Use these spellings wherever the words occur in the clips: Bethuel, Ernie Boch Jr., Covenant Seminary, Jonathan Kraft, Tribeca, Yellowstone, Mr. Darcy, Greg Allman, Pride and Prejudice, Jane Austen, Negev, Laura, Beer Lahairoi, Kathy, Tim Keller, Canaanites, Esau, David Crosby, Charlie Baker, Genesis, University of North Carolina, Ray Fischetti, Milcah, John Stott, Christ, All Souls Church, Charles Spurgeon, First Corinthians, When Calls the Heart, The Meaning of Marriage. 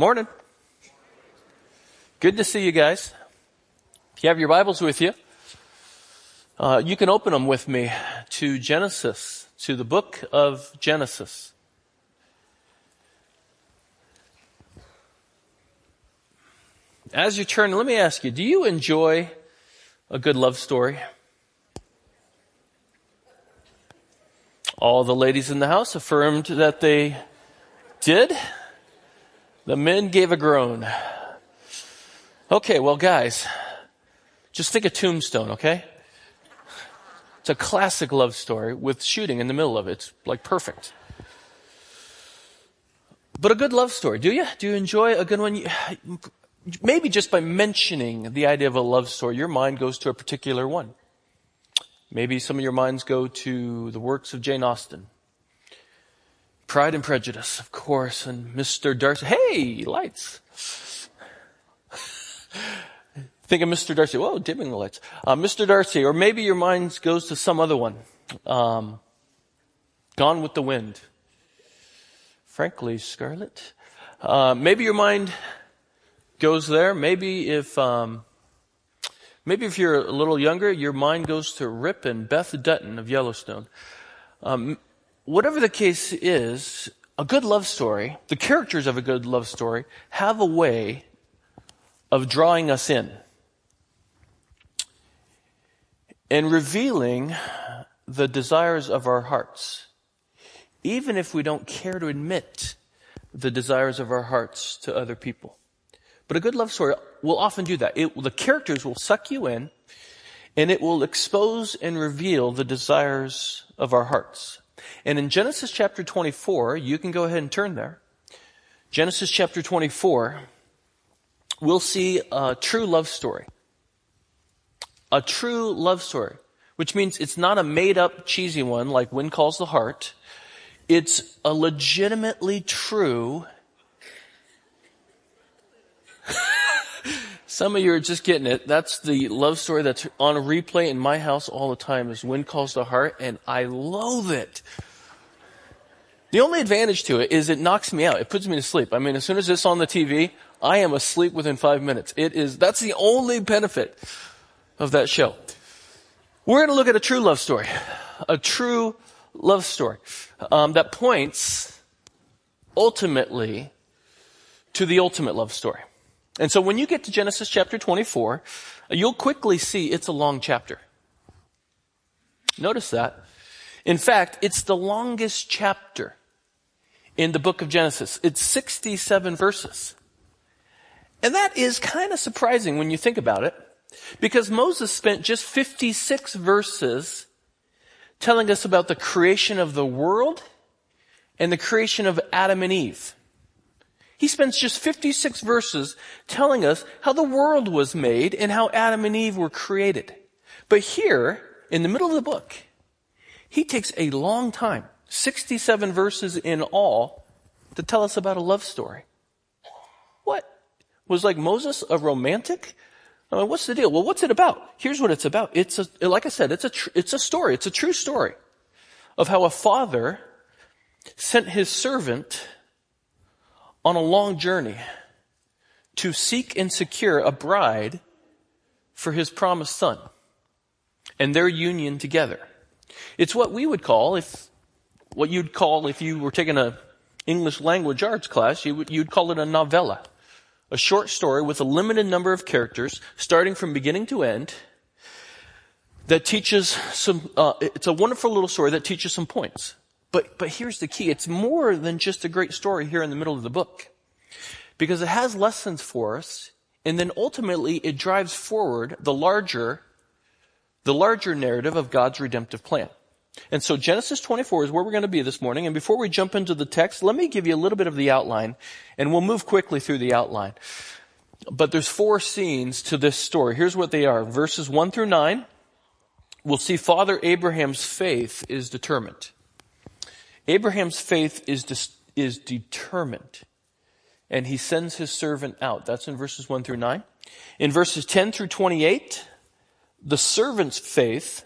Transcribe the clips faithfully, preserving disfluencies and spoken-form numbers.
Morning. Good to see you guys. If you have your Bibles with you, uh, you can open them with me to Genesis, to the book of Genesis. As you turn, let me ask you, do you enjoy a good love story? All the ladies in the house affirmed that they did. The men gave a groan. Okay, well, guys, just think of Tombstone, okay? It's a classic love story with shooting in the middle of it. It's like perfect. But a good love story, do you? Do you enjoy a good one? Maybe just by mentioning the idea of a love story, your mind goes to a particular one. Maybe some of your minds go to the works of Jane Austen. Pride and Prejudice, of course, and Mister Darcy. Hey, lights. Think of Mister Darcy. Whoa, dimming the lights. Uh, Mister Darcy, or maybe your mind goes to some other one. Um, Gone with the Wind. Frankly, Scarlett. Uh, maybe your mind goes there. Maybe if... Um, Maybe if you're a little younger, your mind goes to Rip and Beth Dutton of Yellowstone. Um, whatever the case is, a good love story, the characters of a good love story, have a way of drawing us in and revealing the desires of our hearts, even if we don't care to admit the desires of our hearts to other people. But a good love story will often do that. It, the characters will suck you in, and it will expose and reveal the desires of our hearts. And in Genesis chapter twenty-four, you can go ahead and turn there. Genesis chapter twenty-four, we'll see a true love story. A true love story, which means it's not a made-up cheesy one like When Calls the Heart. It's a legitimately true. Some of you are just getting it. That's the love story that's on a replay in my house all the time is When Calls the Heart, and I loathe it. The only advantage to it is it knocks me out. It puts me to sleep. I mean, as soon as it's on the T V, I am asleep within five minutes. It is, that's the only benefit of that show. We're going to look at a true love story. A true love story, um, that points ultimately to the ultimate love story. And so when you get to Genesis chapter twenty-four, you'll quickly see it's a long chapter. Notice that. In fact, it's the longest chapter in the book of Genesis. It's sixty-seven verses. And that is kind of surprising when you think about it, because Moses spent just fifty-six verses telling us about the creation of the world and the creation of Adam and Eve. He spends just fifty-six verses telling us how the world was made and how Adam and Eve were created. But here, in the middle of the book, he takes a long time, sixty-seven verses in all, to tell us about a love story. What? Was like Moses a romantic? I mean, what's the deal? Well, what's it about? Here's what it's about. It's a, like I said, it's a, tr- it's a story. It's a true story of how a father sent his servant on a long journey to seek and secure a bride for his promised son and their union together. It's what we would call, if what you'd call if you were taking a English language arts class, you would, you'd call it a novella, a short story with a limited number of characters, starting from beginning to end, that teaches some. Uh, it's a wonderful little story that teaches some points. But, but here's the key. It's more than just a great story here in the middle of the book, because it has lessons for us. And then ultimately it drives forward the larger, the larger narrative of God's redemptive plan. And so Genesis twenty-four is where we're going to be this morning. And before we jump into the text, let me give you a little bit of the outline, and we'll move quickly through the outline. But there's four scenes to this story. Here's what they are. Verses one through nine, we'll see Father Abraham's faith is determined. Abraham's faith is dis- is determined, and he sends his servant out. That's in verses one through nine. In verses ten through twenty-eight, the servant's faith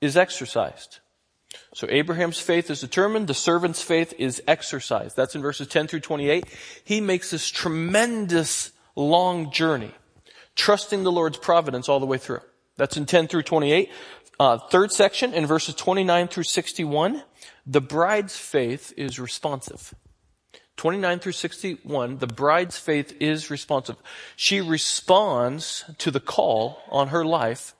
is exercised. So Abraham's faith is determined. The servant's faith is exercised. That's in verses ten through twenty-eight. He makes this tremendous long journey, trusting the Lord's providence all the way through. That's in ten through twenty-eight. Uh, third section, in verses twenty-nine through sixty-one, the bride's faith is responsive. twenty-nine through sixty-one, the bride's faith is responsive. She responds to the call on her life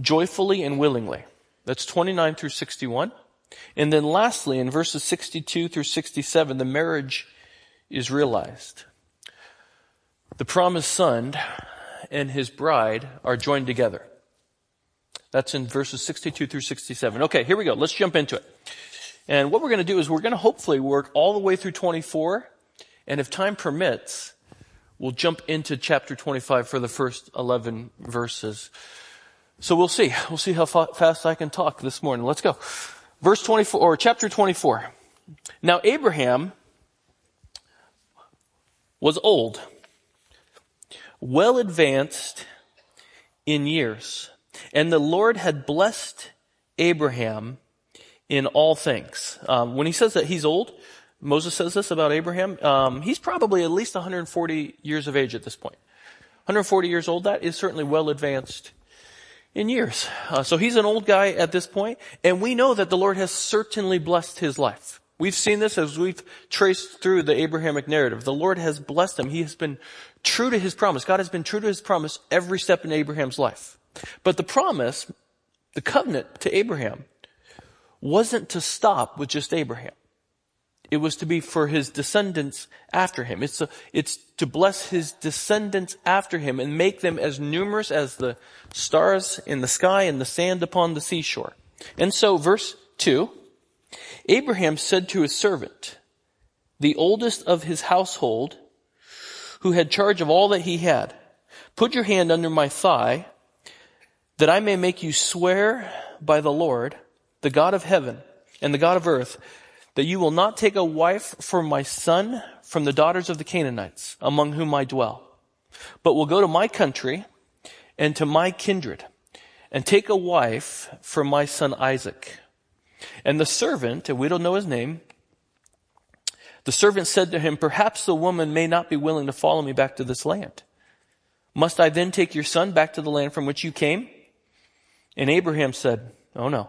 joyfully and willingly. That's twenty-nine through sixty-one. And then lastly, in verses sixty-two through sixty-seven, the marriage is realized. The promised son and his bride are joined together. That's in verses sixty-two through sixty-seven. Okay, here we go. Let's jump into it. And what we're going to do is we're going to hopefully work all the way through twenty-four. And if time permits, we'll jump into chapter twenty-five for the first eleven verses. So we'll see. We'll see how fa- fast I can talk this morning. Let's go. Verse twenty-four, or chapter twenty-four. Now Abraham was old, well advanced in years, and the Lord had blessed Abraham in all things. Um, when he says that he's old, Moses says this about Abraham. Um, he's probably at least one hundred forty years of age at this point. one hundred forty years old, that is certainly well advanced in years. Uh, so he's an old guy at this point, and we know that the Lord has certainly blessed his life. We've seen this as we've traced through the Abrahamic narrative. The Lord has blessed him. He has been true to his promise. God has been true to his promise every step in Abraham's life. But the promise, the covenant to Abraham, wasn't to stop with just Abraham. It was to be for his descendants after him. It's to, it's to bless his descendants after him and make them as numerous as the stars in the sky and the sand upon the seashore. And so verse two, Abraham said to his servant, the oldest of his household, who had charge of all that he had, put your hand under my thigh, that I may make you swear by the Lord, the God of heaven and the God of earth, that you will not take a wife for my son from the daughters of the Canaanites, among whom I dwell, but will go to my country and to my kindred, and take a wife for my son Isaac. And the servant, and we don't know his name, the servant said to him, perhaps the woman may not be willing to follow me back to this land. Must I then take your son back to the land from which you came? And Abraham said, oh no.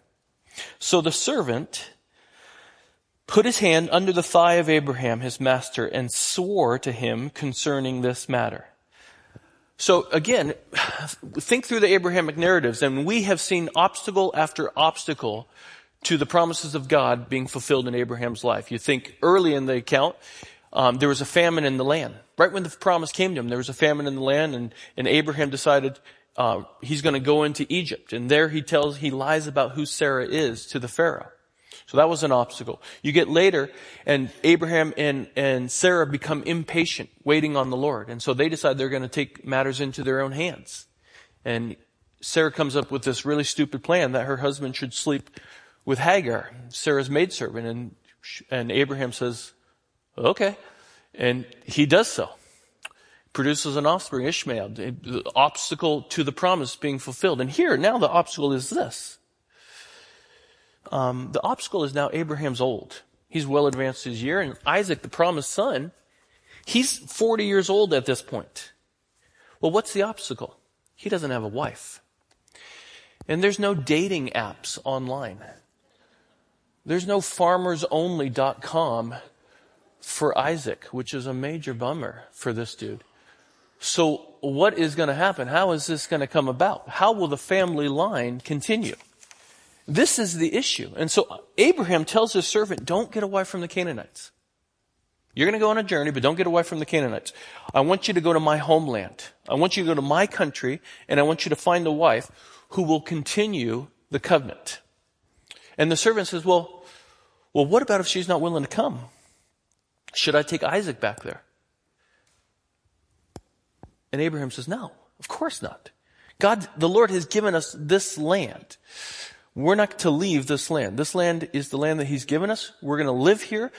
So the servant put his hand under the thigh of Abraham, his master, and swore to him concerning this matter. So again, think through the Abrahamic narratives, and we have seen obstacle after obstacle to the promises of God being fulfilled in Abraham's life. You think early in the account, um, there was a famine in the land. Right when the promise came to him, there was a famine in the land, and, and Abraham decided... Uh, he's going to go into Egypt, and there he tells, he lies about who Sarah is to the Pharaoh. So that was an obstacle. You get later, and Abraham and, and Sarah become impatient, waiting on the Lord. And so they decide they're going to take matters into their own hands. And Sarah comes up with this really stupid plan that her husband should sleep with Hagar, Sarah's maidservant. And, and Abraham says, okay. And he does so. Produces an offspring, Ishmael, the obstacle to the promise being fulfilled. And here, now the obstacle is this. Um, the obstacle is now Abraham's old. He's well advanced his year. And Isaac, the promised son, he's forty years old at this point. Well, what's the obstacle? He doesn't have a wife. And there's no dating apps online. There's no Farmers Only dot com for Isaac, which is a major bummer for this dude. So what is going to happen? How is this going to come about? How will the family line continue? This is the issue. And so Abraham tells his servant, don't get away from the Canaanites. You're going to go on a journey, but don't get away from the Canaanites. I want you to go to my homeland. I want you to go to my country, and I want you to find a wife who will continue the covenant. And the servant says, well, Well, what about if she's not willing to come? Should I take Isaac back there? And Abraham says, no, of course not. God, the Lord has given us this land. We're not to leave this land. This land is the land that he's given us. We're going to live here,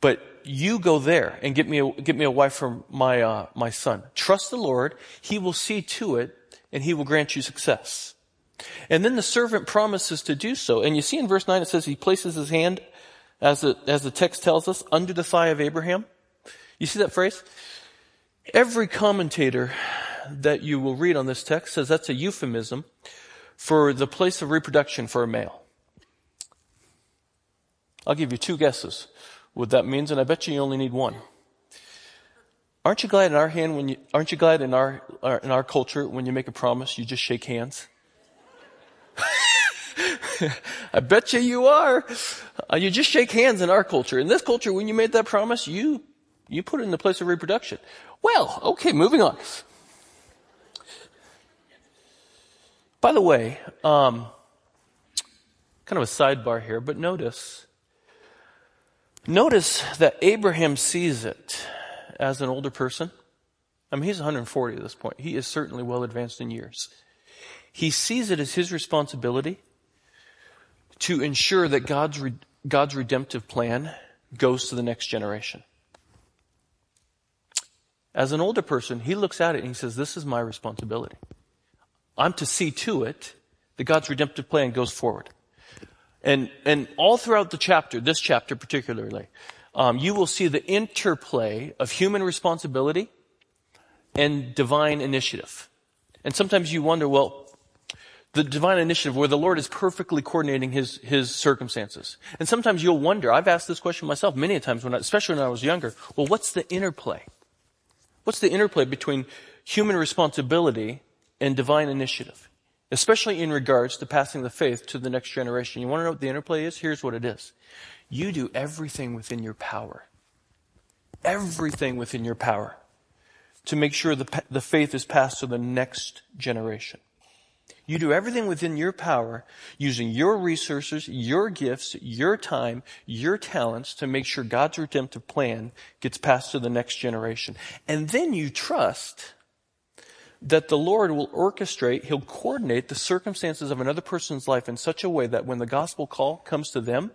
but you go there and get me a, get me a wife for my, uh, my son. Trust the Lord. He will see to it and he will grant you success. And then the servant promises to do so. And you see in verse nine, it says he places his hand, as the, as the text tells us, under the thigh of Abraham. You see that phrase? Every commentator that you will read on this text says that's a euphemism for the place of reproduction for a male. I'll give you two guesses what that means, and I bet you you only need one. Aren't you glad in our hand when you, aren't you glad in our, our in our culture when you make a promise you just shake hands? I bet you you are. Uh, you just shake hands in our culture. In this culture, when you made that promise, you you put it in the place of reproduction. Well, okay, moving on. By the way, um, kind of a sidebar here, but notice, notice that Abraham sees it as an older person. I mean, he's one hundred forty at this point. He is certainly well advanced in years. He sees it as his responsibility to ensure that God's re- God's redemptive plan goes to the next generation. As an older person, he looks at it and he says, this is my responsibility. I'm to see to it that God's redemptive plan goes forward. And and all throughout the chapter, this chapter particularly, um, you will see the interplay of human responsibility and divine initiative. And sometimes you wonder, well, the divine initiative where the Lord is perfectly coordinating his, his circumstances. And sometimes you'll wonder, I've asked this question myself many times when I, especially when I was younger, well, what's the interplay? What's the interplay between human responsibility and divine initiative? Especially in regards to passing the faith to the next generation. You want to know what the interplay is? Here's what it is. You do everything within your power. Everything within your power to make sure the, the faith is passed to the next generation. You do everything within your power using your resources, your gifts, your time, your talents to make sure God's redemptive plan gets passed to the next generation. And then you trust that the Lord will orchestrate, he'll coordinate the circumstances of another person's life in such a way that when the gospel call comes to them,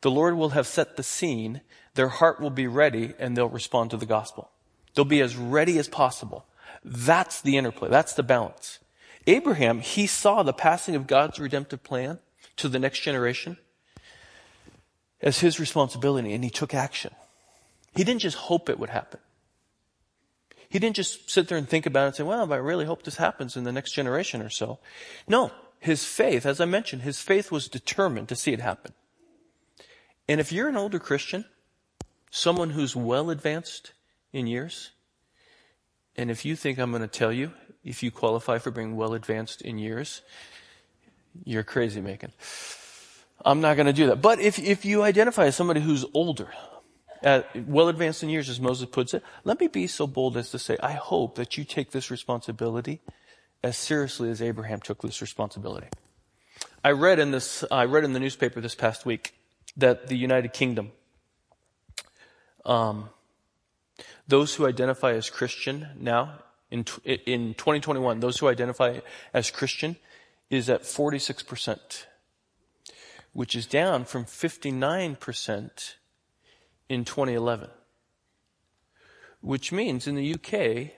the Lord will have set the scene, their heart will be ready, and they'll respond to the gospel. They'll be as ready as possible. That's the interplay. That's the balance. Abraham, he saw the passing of God's redemptive plan to the next generation as his responsibility, and he took action. He didn't just hope it would happen. He didn't just sit there and think about it and say, well, I really hope this happens in the next generation or so. No, his faith, as I mentioned, his faith was determined to see it happen. And if you're an older Christian, someone who's well advanced in years, and if you think I'm going to tell you, if you qualify for being well advanced in years, you're crazy making. I'm not going to do that. But if if you identify as somebody who's older, uh, well advanced in years, as Moses puts it, let me be so bold as to say, I hope that you take this responsibility as seriously as Abraham took this responsibility. I read in this, I read in the newspaper this past week that the United Kingdom, um, those who identify as Christian now. In in twenty twenty-one, those who identify as Christian is at forty-six percent, which is down from fifty-nine percent in twenty eleven. Which means in the U K,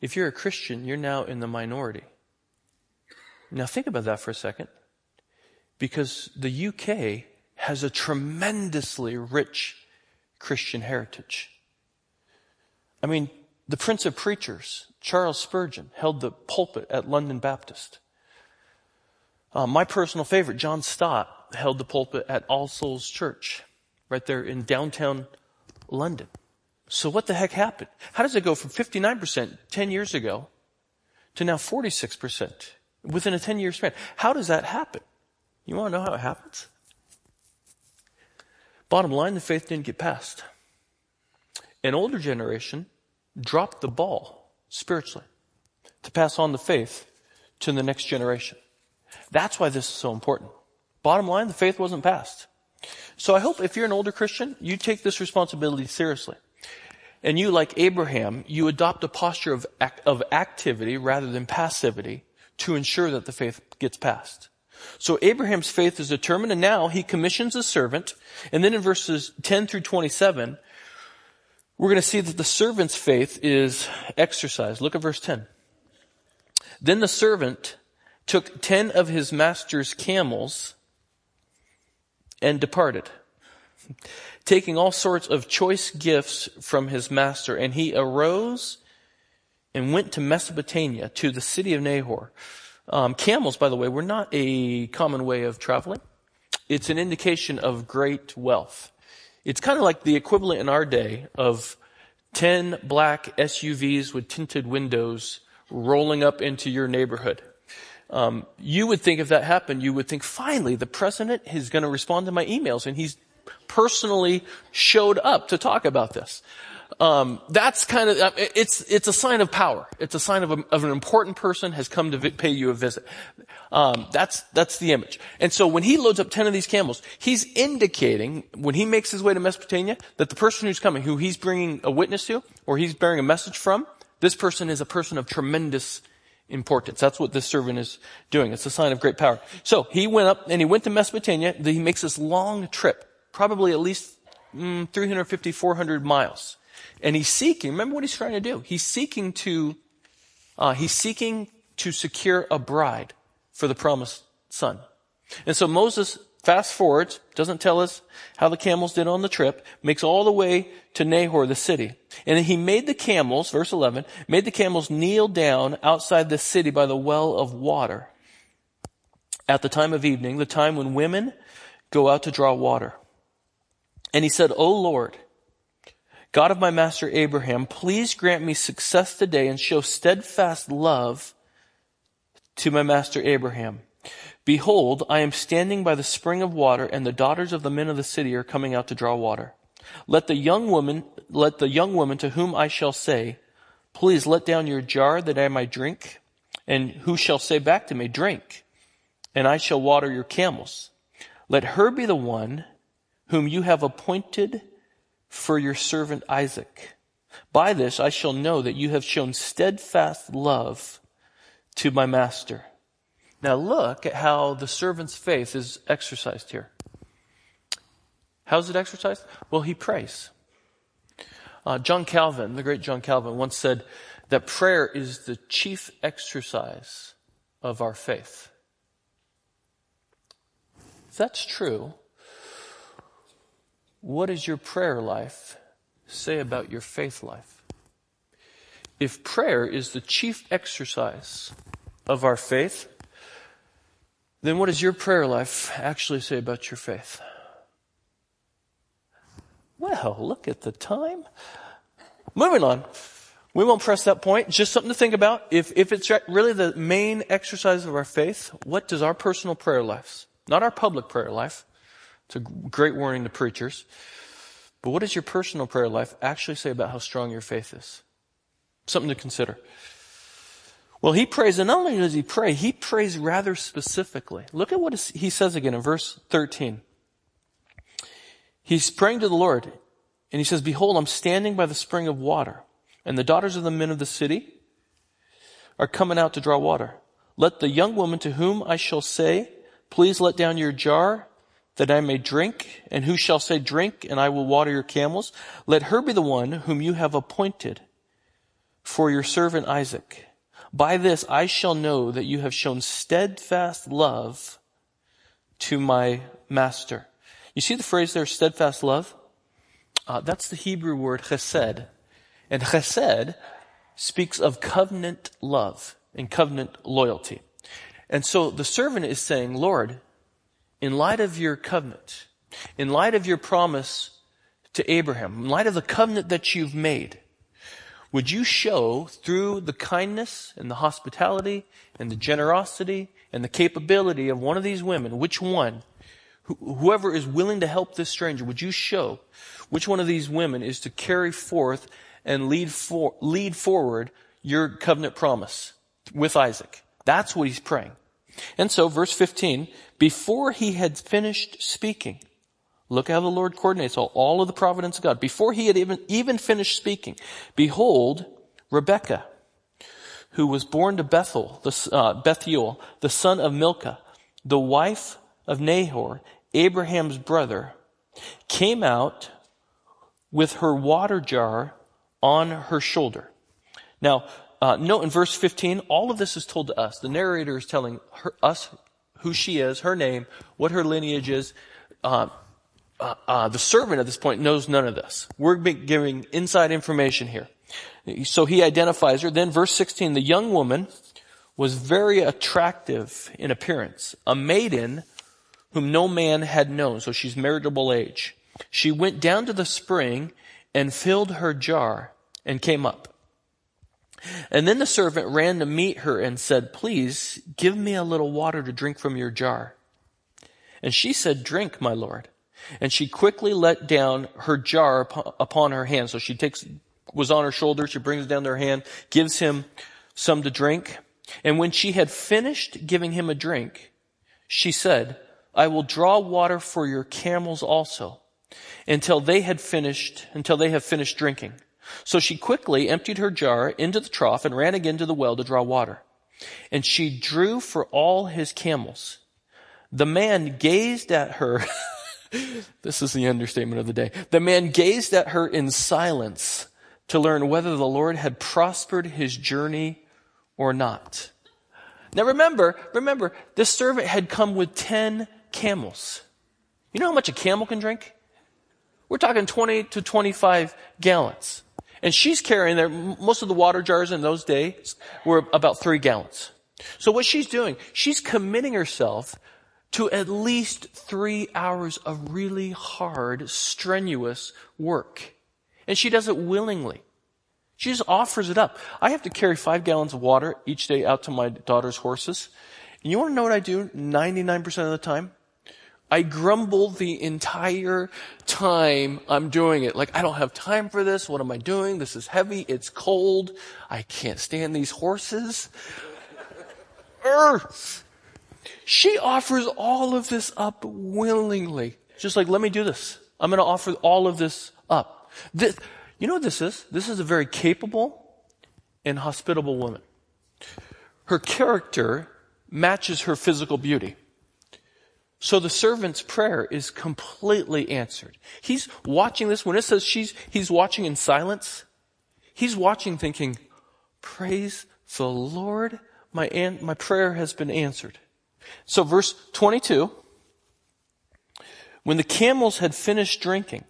if you're a Christian, you're now in the minority. Now think about that for a second, because the U K has a tremendously rich Christian heritage. I mean, the Prince of Preachers, Charles Spurgeon, held the pulpit at London Baptist. Uh, my personal favorite, John Stott, held the pulpit at All Souls Church, right there in downtown London. So what the heck happened? How does it go from fifty-nine percent ten years ago to now forty-six percent within a ten-year span? How does that happen? You want to know how it happens? Bottom line, the faith didn't get passed. An older generation dropped the ball spiritually to pass on the faith to the next generation. That's why this is so important. Bottom line, the faith wasn't passed. So I hope if you're an older Christian, you take this responsibility seriously. And you, like Abraham, you adopt a posture of act, of activity rather than passivity to ensure that the faith gets passed. So Abraham's faith is determined, and now he commissions a servant. And then in verses ten through twenty-seven, we're going to see that the servant's faith is exercised. Look at verse ten. Then the servant took ten of his master's camels and departed, taking all sorts of choice gifts from his master. And he arose and went to Mesopotamia, to the city of Nahor. Um, camels, by the way, were not a common way of traveling. It's an indication of great wealth. It's kind of like the equivalent in our day of ten black S U Vs with tinted windows rolling up into your neighborhood. Um, you would think if that happened, you would think, finally, the president is going to respond to my emails, and he's personally showed up to talk about this. Um, that's kind of, it's, it's a sign of power. It's a sign of, a, of an important person has come to vi- pay you a visit. Um, that's, that's the image. And so when he loads up ten of these camels, he's indicating when he makes his way to Mesopotamia that the person who's coming, who he's bringing a witness to, or he's bearing a message from, this person is a person of tremendous importance. That's what this servant is doing. It's a sign of great power. So he went up and he went to Mesopotamia. He makes this long trip, probably at least mm, three hundred fifty, four hundred miles. And he's seeking, remember what he's trying to do. He's seeking to, uh, he's seeking to secure a bride for the promised son. And so Moses fast forwards, doesn't tell us how the camels did on the trip, makes all the way to Nahor, the city. And he made the camels, verse eleven, made the camels kneel down outside the city by the well of water at the time of evening, the time when women go out to draw water. And he said, O Lord, God of my master Abraham, please grant me success today and show steadfast love to my master Abraham. Behold, I am standing by the spring of water, and the daughters of the men of the city are coming out to draw water. Let the young woman, let the young woman to whom I shall say, please let down your jar that I might drink, and who shall say back to me, drink, and I shall water your camels. Let her be the one whom you have appointed for your servant Isaac. By this I shall know that you have shown steadfast love to my master. Now look at how the servant's faith is exercised here. How's it exercised? Well, he prays. Uh, John Calvin, the great John Calvin, once said that prayer is the chief exercise of our faith. If that's true, what does your prayer life say about your faith life? If prayer is the chief exercise of our faith, then what does your prayer life actually say about your faith? Well, look at the time. Moving on. We won't press that point. Just something to think about. If, if it's really the main exercise of our faith, what does our personal prayer life, not our public prayer life, it's a great warning to preachers. But what does your personal prayer life actually say about how strong your faith is? Something to consider. Well, he prays, and not only does he pray, he prays rather specifically. Look at what he says again in verse thirteen. He's praying to the Lord, and he says, behold, I'm standing by the spring of water, and the daughters of the men of the city are coming out to draw water. Let the young woman to whom I shall say, please let down your jar, that I may drink, and who shall say, drink, and I will water your camels. Let her be the one whom you have appointed for your servant Isaac. By this I shall know that you have shown steadfast love to my master. You see the phrase there, steadfast love? Uh, that's the Hebrew word chesed. And chesed speaks of covenant love and covenant loyalty. And so the servant is saying, Lord, in light of your covenant, in light of your promise to Abraham, in light of the covenant that you've made, would you show through the kindness and the hospitality and the generosity and the capability of one of these women, which one, wh- whoever is willing to help this stranger, would you show which one of these women is to carry forth and lead, for- lead forward your covenant promise with Isaac? That's what he's praying. And so, verse fifteen, before he had finished speaking, Look how the Lord coordinates all, all of the providence of God. Before he had even, even finished speaking, behold, Rebekah, who was born to Bethuel, the, uh, Bethuel, the son of Milcah, the wife of Nahor, Abraham's brother, came out with her water jar on her shoulder. Now, uh, note in verse fifteen, all of this is told to us. The narrator is telling her, us who she is, her name, what her lineage is. Uh, uh, uh, the servant at this point knows none of this. We're giving inside information here. So he identifies her. Then verse sixteen, the young woman was very attractive in appearance, a maiden whom no man had known. So she's marriageable age. She went down to the spring and filled her jar and came up. And then the servant ran to meet her and said, "Please give me a little water to drink from your jar." And she said, "Drink, my lord." And she quickly let down her jar upon her hand. So she takes, was on her shoulder. She brings down her hand, gives him some to drink. And when she had finished giving him a drink, she said, "I will draw water for your camels also," until they had finished, until they have finished drinking. So she quickly emptied her jar into the trough and ran again to the well to draw water. And she drew for all his camels. The man gazed at her. This is the understatement of the day. The man gazed at her in silence to learn whether the Lord had prospered his journey or not. Now remember, remember, this servant had come with ten camels. You know how much a camel can drink? We're talking twenty to twenty-five gallons. And she's carrying there, most of the water jars in those days were about three gallons. So what she's doing, she's committing herself to at least three hours of really hard, strenuous work. And she does it willingly. She just offers it up. I have to carry five gallons of water each day out to my daughter's horses. And you want to know what I do ninety-nine percent of the time? I grumble the entire time I'm doing it. Like, I don't have time for this. What am I doing? This is heavy. It's cold. I can't stand these horses. She offers all of this up willingly. Just like, let me do this. I'm going to offer all of this up. This, you know what this is? This is a very capable and hospitable woman. Her character matches her physical beauty. So the servant's prayer is completely answered. He's watching this. When it says she's, he's watching in silence, he's watching thinking, praise the Lord, my, an- my prayer has been answered. So verse twenty-two, when the camels had finished drinking,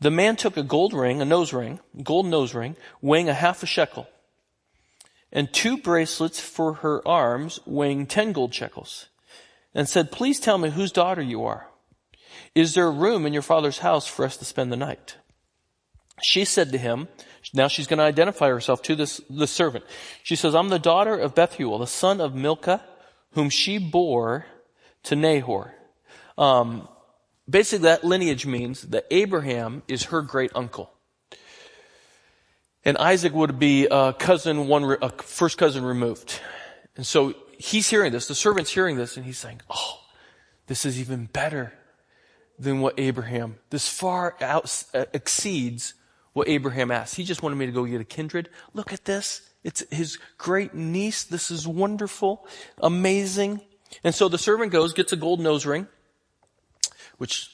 the man took a gold ring, a nose ring, gold nose ring, weighing a half a shekel, and two bracelets for her arms weighing ten gold shekels, and said, "Please tell me whose daughter you are. Is there room in your father's house for us to spend the night?" She said to him, now she's going to identify herself to this, this servant. She says, "I'm the daughter of Bethuel, the son of Milcah, whom she bore to Nahor." Um, basically that lineage means that Abraham is her great uncle. And Isaac would be a cousin, one, a first cousin removed. And so he's hearing this, the servant's hearing this, and he's saying, oh, this is even better than what Abraham, this far out uh, exceeds what Abraham asked. He just wanted me to go get a kindred. Look at this. It's his great niece. This is wonderful, amazing. And so the servant goes, gets a gold nose ring, which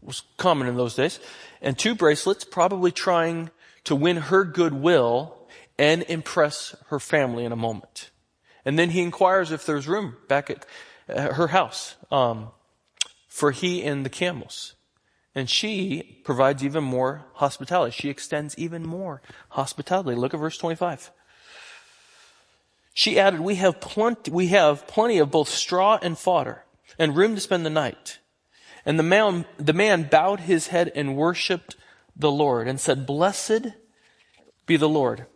was common in those days, and two bracelets, probably trying to win her goodwill and impress her family in a moment. And then he inquires if there's room back at her house um, for he and the camels. And she provides even more hospitality. She extends even more hospitality. Look at verse twenty-five. She added, we have plenty, we have plenty of both straw and fodder and room to spend the night. And the man, the man bowed his head and worshipped the Lord and said, blessed be the Lord,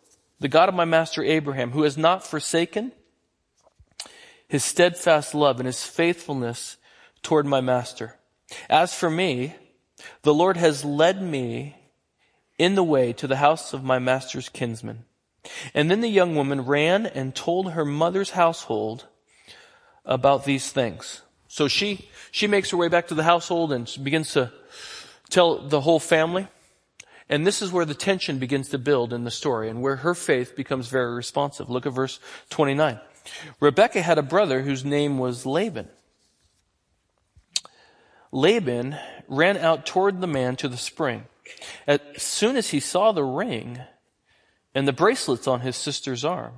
the God of my master Abraham, who has not forsaken his steadfast love and his faithfulness toward my master. As for me, the Lord has led me in the way to the house of my master's kinsman. And then the young woman ran and told her mother's household about these things. So she, she makes her way back to the household and begins to tell the whole family. And this is where the tension begins to build in the story and where her faith becomes very responsive. Look at verse twenty-nine. Rebekah had a brother whose name was Laban. Laban ran out toward the man to the spring. As soon as he saw the ring and the bracelets on his sister's arm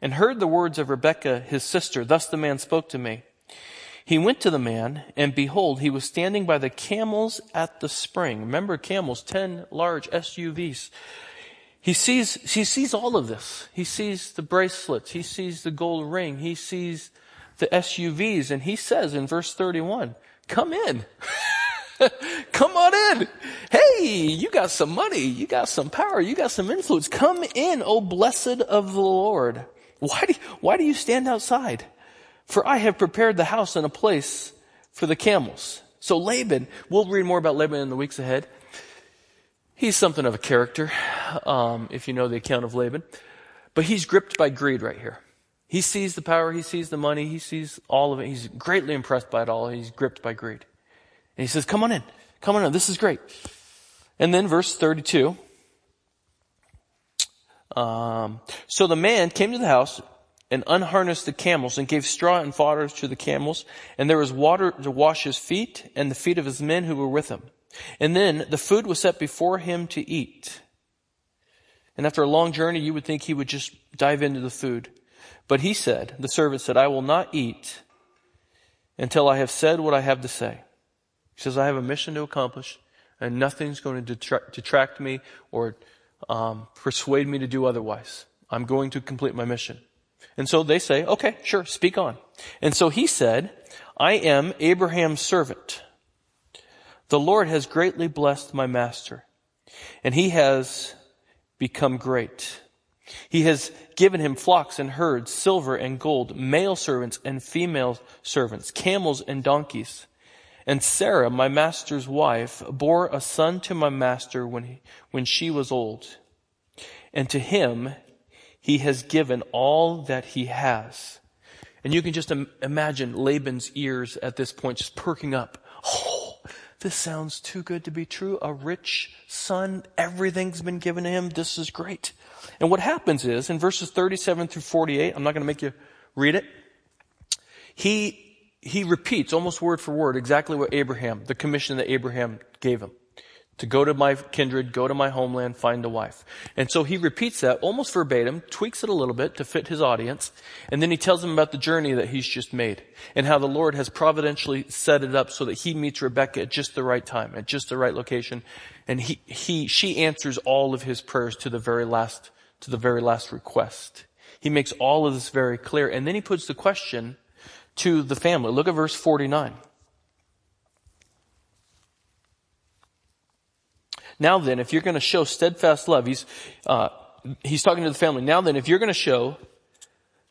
and heard the words of Rebekah, his sister, thus the man spoke to me. He went to the man, and behold, he was standing by the camels at the spring. Remember camels, ten large S U Vs. He sees, he sees all of this. He sees the bracelets. He sees the gold ring. He sees the S U Vs. And he says in verse thirty-one, come in. Come on in. Hey, you got some money. You got some power. You got some influence. Come in, O blessed of the Lord. Why do, why do you stand outside? For I have prepared the house and a place for the camels. So Laban, we'll read more about Laban in the weeks ahead. He's something of a character, um, if you know the account of Laban. But he's gripped by greed right here. He sees the power, he sees the money, he sees all of it. He's greatly impressed by it all. He's gripped by greed. And he says, come on in, come on in, this is great. And then verse thirty-two. Um, so the man came to the house and unharnessed the camels and gave straw and fodder to the camels. And there was water to wash his feet and the feet of his men who were with him. And then the food was set before him to eat. And after a long journey, you would think he would just dive into the food. But he said, the servant said, I will not eat until I have said what I have to say. He says, I have a mission to accomplish and nothing's going to detract, detract me or um, persuade me to do otherwise. I'm going to complete my mission. And so they say, okay, sure, speak on. And so he said, I am Abraham's servant. The Lord has greatly blessed my master, and he has become great. He has given him flocks and herds, silver and gold, male servants and female servants, camels and donkeys. And Sarah, my master's wife, bore a son to my master when he, when she was old. And to him he has given all that he has. And you can just im- imagine Laban's ears at this point just perking up. Oh, this sounds too good to be true. A rich son, everything's been given to him. This is great. And what happens is, in verses thirty-seven through forty-eight, I'm not going to make you read it. He he repeats almost word for word exactly what Abraham, the commission that Abraham gave him. To go to my kindred, go to my homeland, find a wife. And so he repeats that almost verbatim, tweaks it a little bit to fit his audience, and then he tells them about the journey that he's just made and how the Lord has providentially set it up so that he meets Rebekah at just the right time, at just the right location, and he, he, she answers all of his prayers to the very last, to the very last request. He makes all of this very clear, and then he puts the question to the family. Look at verse forty-nine. Now then, if you're going to show steadfast love, he's uh he's talking to the family. Now then, if you're going to show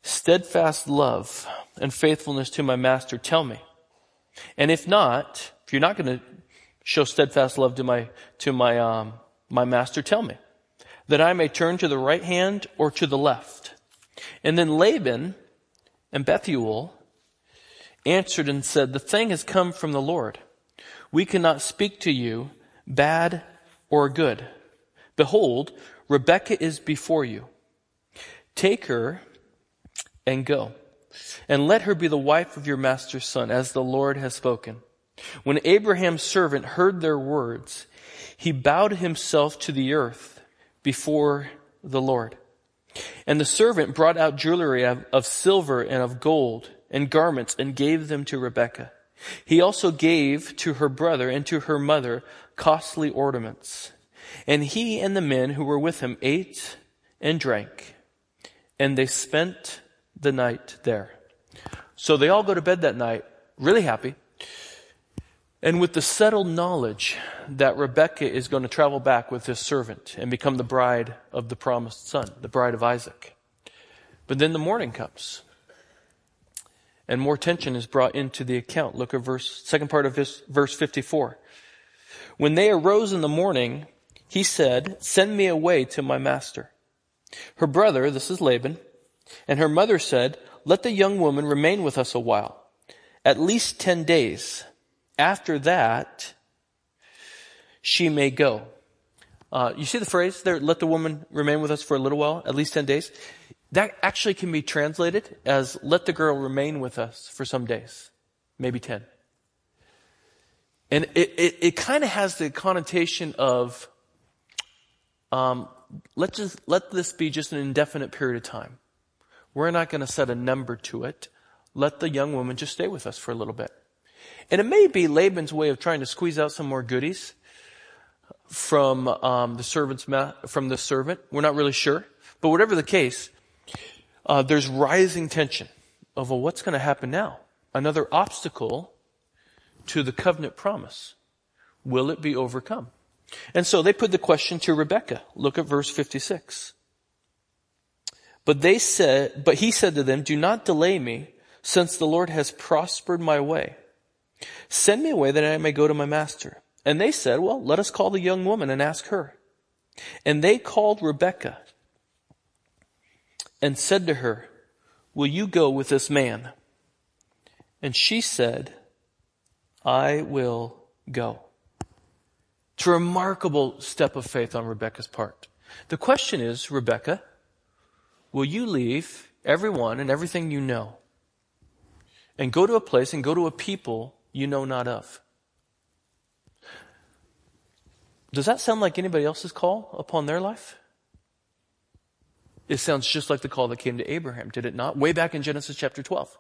steadfast love and faithfulness to my master, tell me. And if not, if you're not going to show steadfast love to my to my um my master, tell me, that I may turn to the right hand or to the left. And then Laban and Bethuel answered and said, the thing has come from the Lord. We cannot speak to you bad or good. Behold, Rebekah is before you. Take her and go, and let her be the wife of your master's son, as the Lord has spoken. When Abraham's servant heard their words, he bowed himself to the earth before the Lord. And the servant brought out jewelry of, of silver and of gold and garments and gave them to Rebekah. He also gave to her brother and to her mother costly ornaments. And he and the men who were with him ate and drank, and they spent the night there. So they all go to bed that night, really happy, and with the settled knowledge that Rebekah is going to travel back with his servant and become the bride of the promised son, the bride of Isaac. But then the morning comes, and more tension is brought into the account. Look at verse, second part of this, verse fifty-four. When they arose in the morning, he said, send me away to my master. Her brother, this is Laban, and her mother said, let the young woman remain with us a while. at least ten days. After that, she may go. Uh, you see the phrase there, let the woman remain with us for a little while, at least ten days? That actually can be translated as let the girl remain with us for some days, maybe ten. And it, it, it kind of has the connotation of, um, let's just, let this be just an indefinite period of time. We're not going to set a number to it. Let the young woman just stay with us for a little bit. And it may be Laban's way of trying to squeeze out some more goodies from, um, the servant's, ma- from the servant. We're not really sure. But whatever the case, uh, there's rising tension of, well, what's going to happen now? Another obstacle to the covenant promise. Will it be overcome? And so they put the question to Rebekah. Look at verse fifty-six. But they said, but he said to them, do not delay me, since the Lord has prospered my way. Send me away that I may go to my master. And they said, well, let us call the young woman and ask her. And they called Rebekah and said to her, will you go with this man? And she said, I will go. It's a remarkable step of faith on Rebekah's part. The question is, Rebekah, will you leave everyone and everything you know and go to a place and go to a people you know not of? Does that sound like anybody else's call upon their life? It sounds just like the call that came to Abraham, did it not? Way back in Genesis chapter twelve.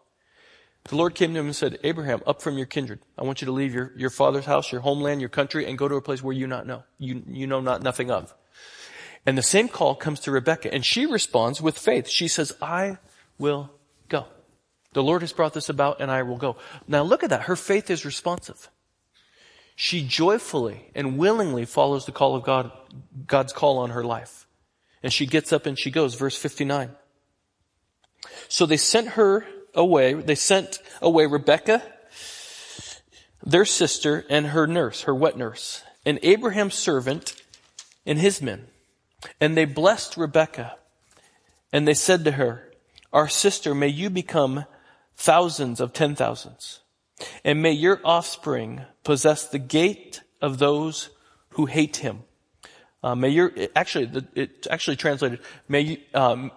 The Lord came to him and said, Abraham, up from your kindred. I want you to leave your, your father's house, your homeland, your country, and go to a place where you not know. You, you know not nothing of. And the same call comes to Rebekah, and she responds with faith. She says, I will go. The Lord has brought this about, and I will go. Now look at that. Her faith is responsive. She joyfully and willingly follows the call of God, God's call on her life. And she gets up and she goes. Verse fifty-nine. So they sent her away. They sent away Rebekah, their sister, and her nurse, her wet nurse, and Abraham's servant and his men. And they blessed Rebekah. And they said to her, our sister, may you become thousands of ten thousands. And may your offspring possess the gate of those who hate him. Uh, may your, actually, the, it actually translated, may you, um,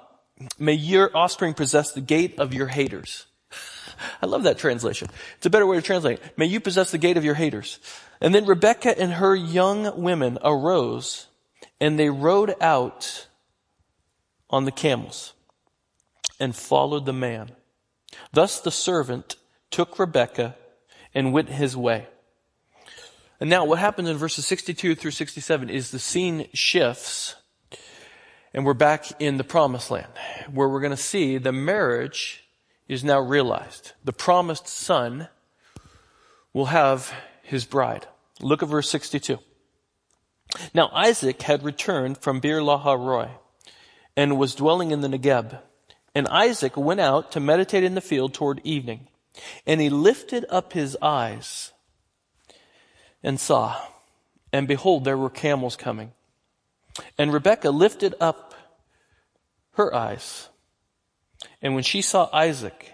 may your offspring possess the gate of your haters. I love that translation. It's a better way to translate it. May you possess the gate of your haters. And then Rebekah and her young women arose, and they rode out on the camels and followed the man. Thus the servant took Rebekah and went his way. And now what happens in verses sixty-two through sixty-seven is the scene shifts, and we're back in the promised land, where we're going to see the marriage is now realized. The promised son will have his bride. Look at verse sixty-two. Now Isaac had returned from Beer Lahairoi and was dwelling in the Negev. And Isaac went out to meditate in the field toward evening. And he lifted up his eyes and saw, and behold, there were camels coming. And Rebekah lifted up her eyes, and when she saw Isaac,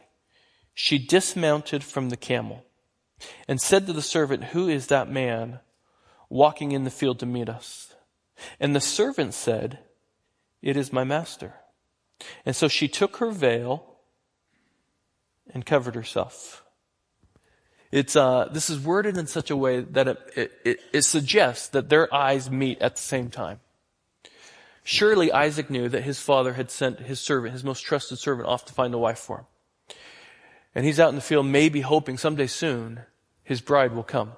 she dismounted from the camel and said to the servant, who is that man walking in the field to meet us? And the servant said, it is my master. And so she took her veil and covered herself. It's, uh, this is worded in such a way that it, it, it, it suggests that their eyes meet at the same time. Surely Isaac knew that his father had sent his servant, his most trusted servant, off to find a wife for him. And he's out in the field, maybe hoping someday soon his bride will come.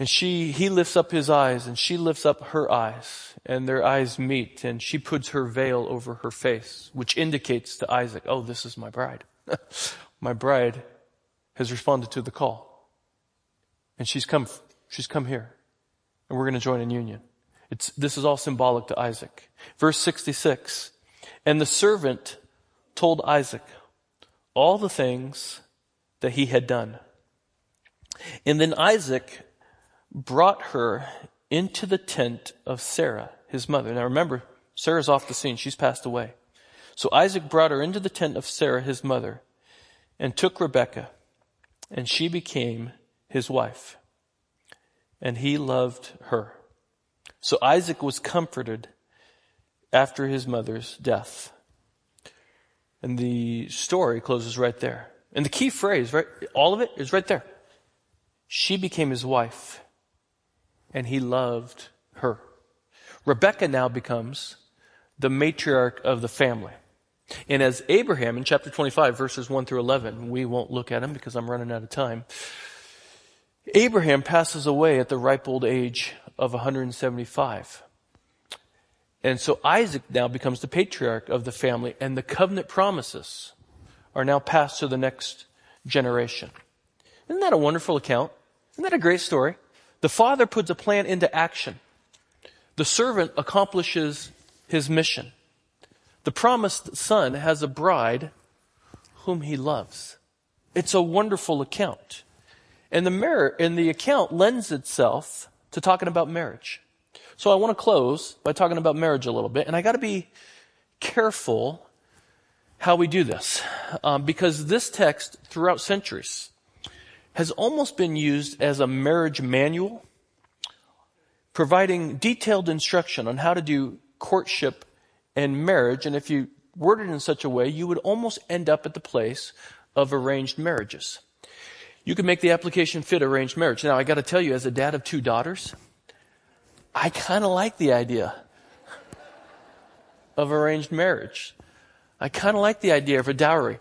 And she, he lifts up his eyes, and she lifts up her eyes, and their eyes meet, and she puts her veil over her face, which indicates to Isaac, oh, this is my bride. My bride has responded to the call. And she's come, she's come here, and we're going to join in union. It's, this is all symbolic to Isaac. Verse sixty-six, and the servant told Isaac all the things that he had done. And then Isaac brought her into the tent of Sarah, his mother. Now remember, Sarah's off the scene. She's passed away. So Isaac brought her into the tent of Sarah, his mother, and took Rebekah, and she became his wife, and he loved her. So Isaac was comforted after his mother's death. And the story closes right there. And the key phrase, right, all of it is right there. She became his wife, and he loved her. Rebekah now becomes the matriarch of the family. And as Abraham, in chapter twenty-five, verses one through eleven, we won't look at him because I'm running out of time. Abraham passes away at the ripe old age of one hundred seventy-five. And so Isaac now becomes the patriarch of the family, and the covenant promises are now passed to the next generation. Isn't that a wonderful account? Isn't that a great story? The father puts a plan into action. The servant accomplishes his mission. The promised son has a bride whom he loves. It's a wonderful account. And the, mar- and the account lends itself to talking about marriage. So I want to close by talking about marriage a little bit. And I got to be careful how we do this. Um, because this text throughout centuries has almost been used as a marriage manual, providing detailed instruction on how to do courtship and marriage, and if you word it in such a way, you would almost end up at the place of arranged marriages. You can make the application fit arranged marriage. Now, I got to tell you, as a dad of two daughters, I kind of like the idea of arranged marriage. I kind of like the idea of a dowry.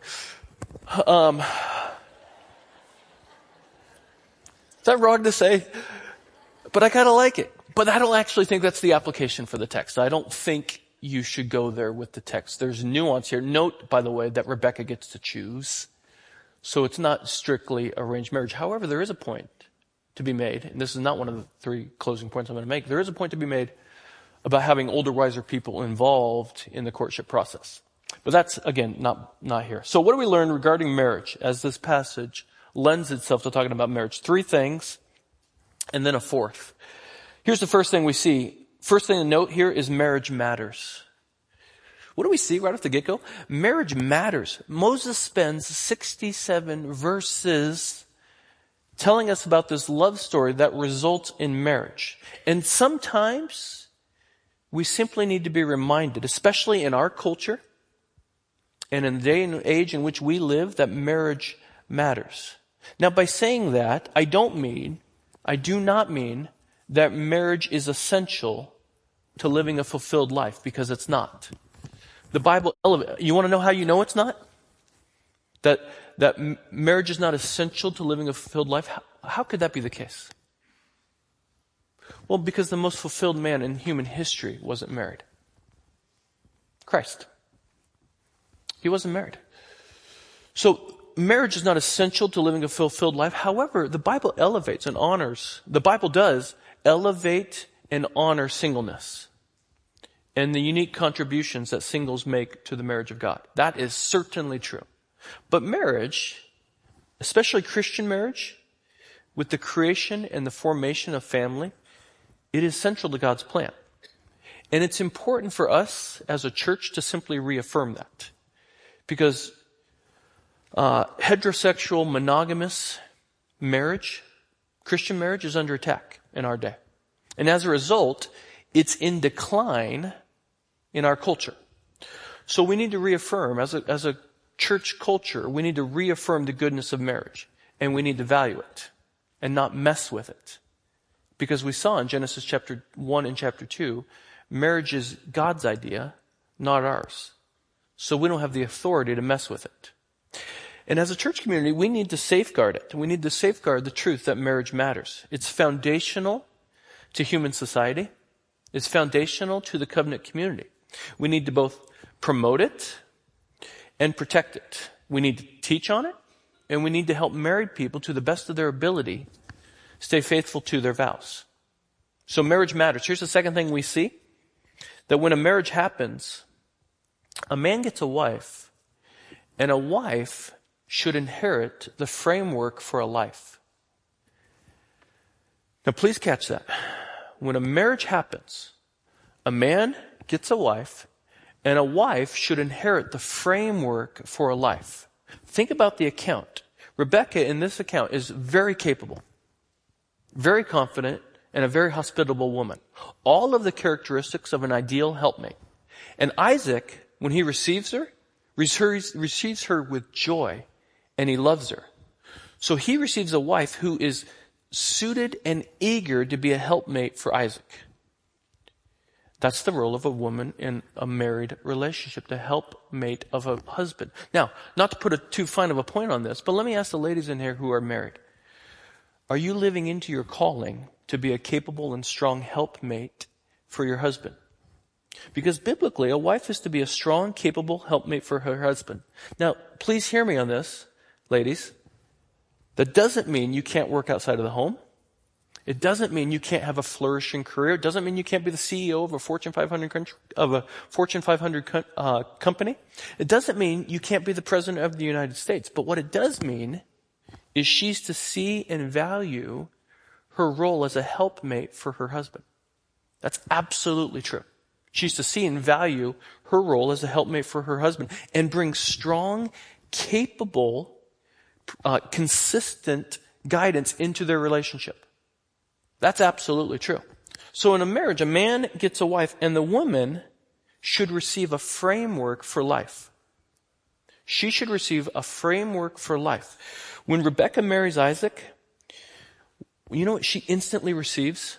Um, is that wrong to say? But I kind of like it. But I don't actually think that's the application for the text. I don't think you should go there with the text. There's nuance here. Note, by the way, that Rebekah gets to choose. So it's not strictly arranged marriage. However, there is a point to be made, and this is not one of the three closing points I'm going to make. There is a point to be made about having older, wiser people involved in the courtship process. But that's, again, not, not here. So what do we learn regarding marriage as this passage lends itself to talking about marriage? Three things, and then a fourth. Here's the first thing we see. First thing to note here is marriage matters. What do we see right off the get-go? Marriage matters. Moses spends sixty-seven verses telling us about this love story that results in marriage. And sometimes we simply need to be reminded, especially in our culture and in the day and age in which we live, that marriage matters. Now, by saying that, I don't mean, I do not mean that marriage is essential to living a fulfilled life, because it's not. The Bible, you want to know how you know it's not? That that marriage is not essential to living a fulfilled life? How, how could that be the case? Well, because the most fulfilled man in human history wasn't married. Christ. He wasn't married. So, marriage is not essential to living a fulfilled life. However, the Bible elevates and honors, the Bible does, elevate and honor singleness and the unique contributions that singles make to the marriage of God. That is certainly true. But marriage, especially Christian marriage, with the creation and the formation of family, it is central to God's plan. And it's important for us as a church to simply reaffirm that. Because uh, heterosexual, monogamous marriage, Christian marriage, is under attack in our day. And as a result, it's in decline in our culture. So we need to reaffirm, as a, as a church culture, we need to reaffirm the goodness of marriage. And we need to value it and not mess with it. Because we saw in Genesis chapter one and chapter two, marriage is God's idea, not ours. So we don't have the authority to mess with it. And as a church community, we need to safeguard it. We need to safeguard the truth that marriage matters. It's foundational to human society. It's foundational to the covenant community. We need to both promote it and protect it. We need to teach on it, and we need to help married people, to the best of their ability, stay faithful to their vows. So marriage matters. Here's the second thing we see, that when a marriage happens, a man gets a wife, and a wife should inherit the framework for a life. Now, please catch that. When a marriage happens, a man gets a wife, and a wife should inherit the framework for a life. Think about the account. Rebekah, in this account, is very capable, very confident, and a very hospitable woman. All of the characteristics of an ideal helpmate. And Isaac, when he receives her, receives her with joy, and he loves her. So he receives a wife who is suited and eager to be a helpmate for Isaac. That's the role of a woman in a married relationship, the helpmate of a husband. Now, not to put a too fine of a point on this, but let me ask the ladies in here who are married. Are you living into your calling to be a capable and strong helpmate for your husband? Because biblically, a wife is to be a strong, capable helpmate for her husband. Now, please hear me on this, ladies. That doesn't mean you can't work outside of the home. It doesn't mean you can't have a flourishing career. It doesn't mean you can't be the C E O of a Fortune five hundred country, of a Fortune five hundred co- uh, company. It doesn't mean you can't be the president of the United States. But what it does mean is she's to see and value her role as a helpmate for her husband. That's absolutely true. She's to see and value her role as a helpmate for her husband and bring strong, capable, uh, consistent guidance into their relationship. That's absolutely true. So in a marriage, a man gets a wife, and the woman should receive a framework for life. She should receive a framework for life. When Rebekah marries Isaac, you know what she instantly receives?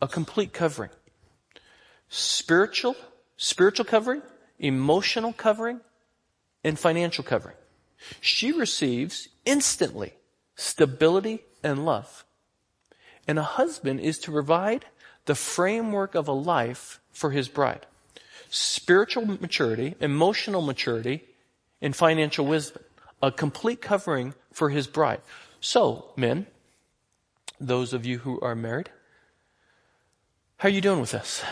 A complete covering. Spiritual, spiritual covering, emotional covering, and financial covering. She receives instantly stability and love. And a husband is to provide the framework of a life for his bride. Spiritual maturity, emotional maturity, and financial wisdom. A complete covering for his bride. So, men, those of you who are married, how are you doing with this?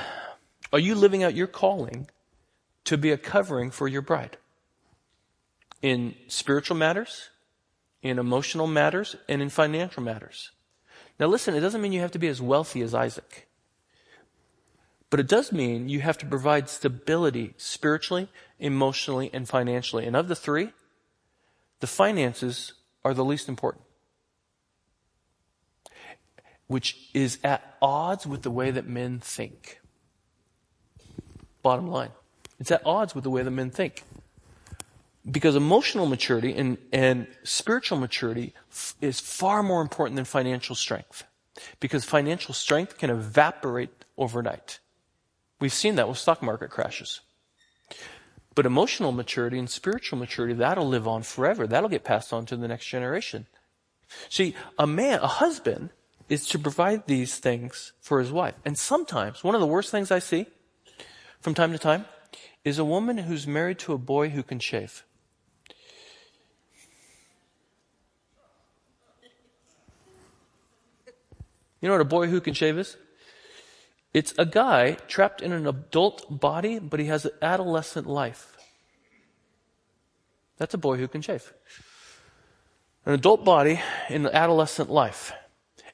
Are you living out your calling to be a covering for your bride? In spiritual matters, in emotional matters, and in financial matters. Now listen, it doesn't mean you have to be as wealthy as Isaac. But it does mean you have to provide stability spiritually, emotionally, and financially. And of the three, the finances are the least important. Which is at odds with the way that men think. Bottom line. It's at odds with the way that men think. Because emotional maturity and, and spiritual maturity f- is far more important than financial strength. Because financial strength can evaporate overnight. We've seen that with stock market crashes. But emotional maturity and spiritual maturity, that'll live on forever. That'll get passed on to the next generation. See, a man, a husband, is to provide these things for his wife. And sometimes, one of the worst things I see from time to time is a woman who's married to a boy who can shave. You know what a boy who can shave is? It's a guy trapped in an adult body, but he has an adolescent life. That's a boy who can shave. An adult body in an adolescent life.